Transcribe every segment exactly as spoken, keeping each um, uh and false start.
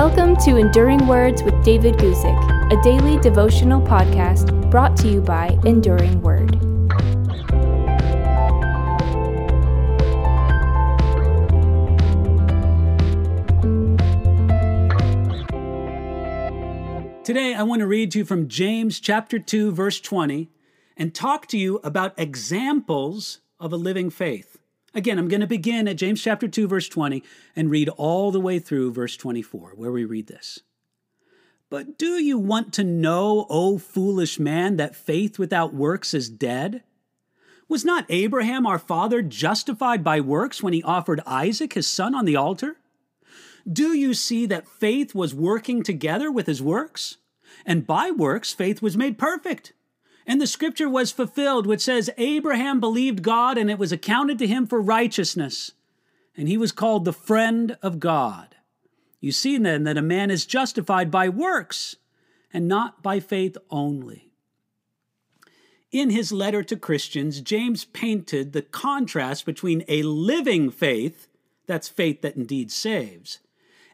Welcome to Enduring Words with David Guzik, a daily devotional podcast brought to you by Enduring Word. Today I want to read to you from James chapter two, verse twenty, and talk to you about examples of a living faith. Again, I'm going to begin at James chapter two, verse twenty, and read all the way through verse twenty-four, where we read this. But do you want to know, O foolish man, that faith without works is dead? Was not Abraham our father justified by works when he offered Isaac his son on the altar? Do you see that faith was working together with his works? And by works faith was made perfect. And the scripture was fulfilled, which says, Abraham believed God, and it was accounted to him for righteousness. And he was called the friend of God. You see then that a man is justified by works and not by faith only. In his letter to Christians, James painted the contrast between a living faith, that's faith that indeed saves,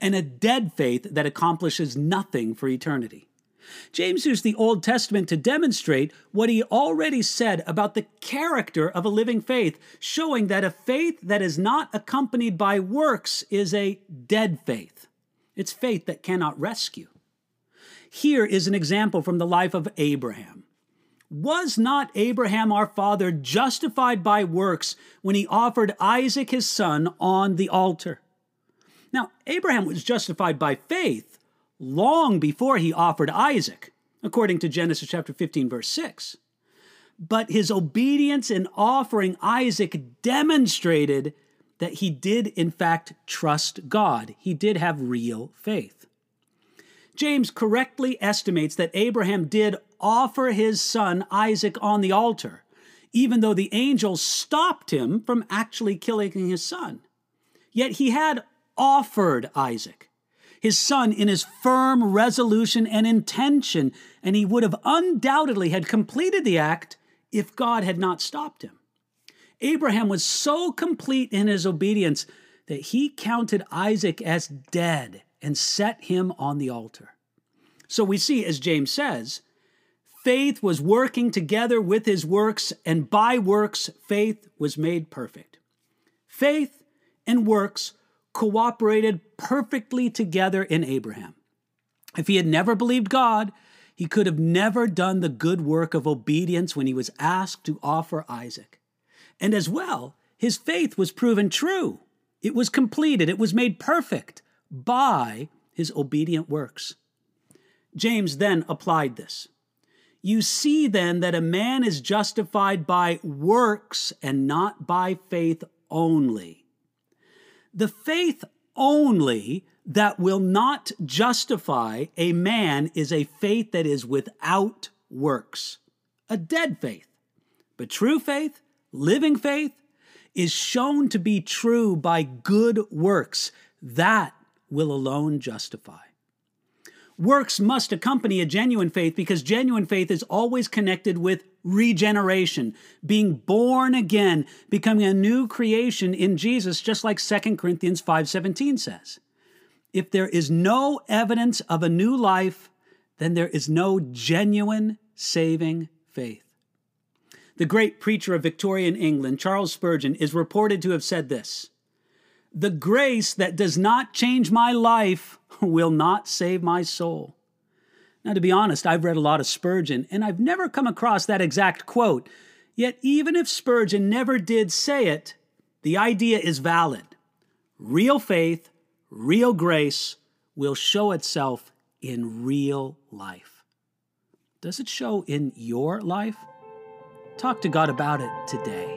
and a dead faith that accomplishes nothing for eternity. James used the Old Testament to demonstrate what he already said about the character of a living faith, showing that a faith that is not accompanied by works is a dead faith. It's faith that cannot rescue. Here is an example from the life of Abraham. Was not Abraham our father justified by works when he offered Isaac his son on the altar? Now, Abraham was justified by faith long before he offered Isaac, according to Genesis chapter fifteen, verse six. But his obedience in offering Isaac demonstrated that he did, in fact, trust God. He did have real faith. James correctly estimates that Abraham did offer his son Isaac on the altar, even though the angel stopped him from actually killing his son. Yet he had offered Isaac, his son, in his firm resolution and intention, and he would have undoubtedly had completed the act if God had not stopped him. Abraham was so complete in his obedience that he counted Isaac as dead and set him on the altar. So we see, as James says, faith was working together with his works, and by works faith was made perfect. Faith and works cooperated perfectly together in Abraham. If he had never believed God, he could have never done the good work of obedience when he was asked to offer Isaac. And as well, his faith was proven true. It was completed. It was made perfect by his obedient works. James then applied this. You see then that a man is justified by works and not by faith only. The faith only that will not justify a man is a faith that is without works, a dead faith. But true faith, living faith, is shown to be true by good works. That will alone justify. Works must accompany a genuine faith because genuine faith is always connected with regeneration, being born again, becoming a new creation in Jesus, just like Second Corinthians five seventeen says. If there is no evidence of a new life, then there is no genuine saving faith. The great preacher of Victorian England, Charles Spurgeon, is reported to have said this, "The grace that does not change my life will not save my soul." Now, to be honest, I've read a lot of Spurgeon, and I've never come across that exact quote. Yet, even if Spurgeon never did say it, the idea is valid. Real faith, real grace will show itself in real life. Does it show in your life? Talk to God about it today.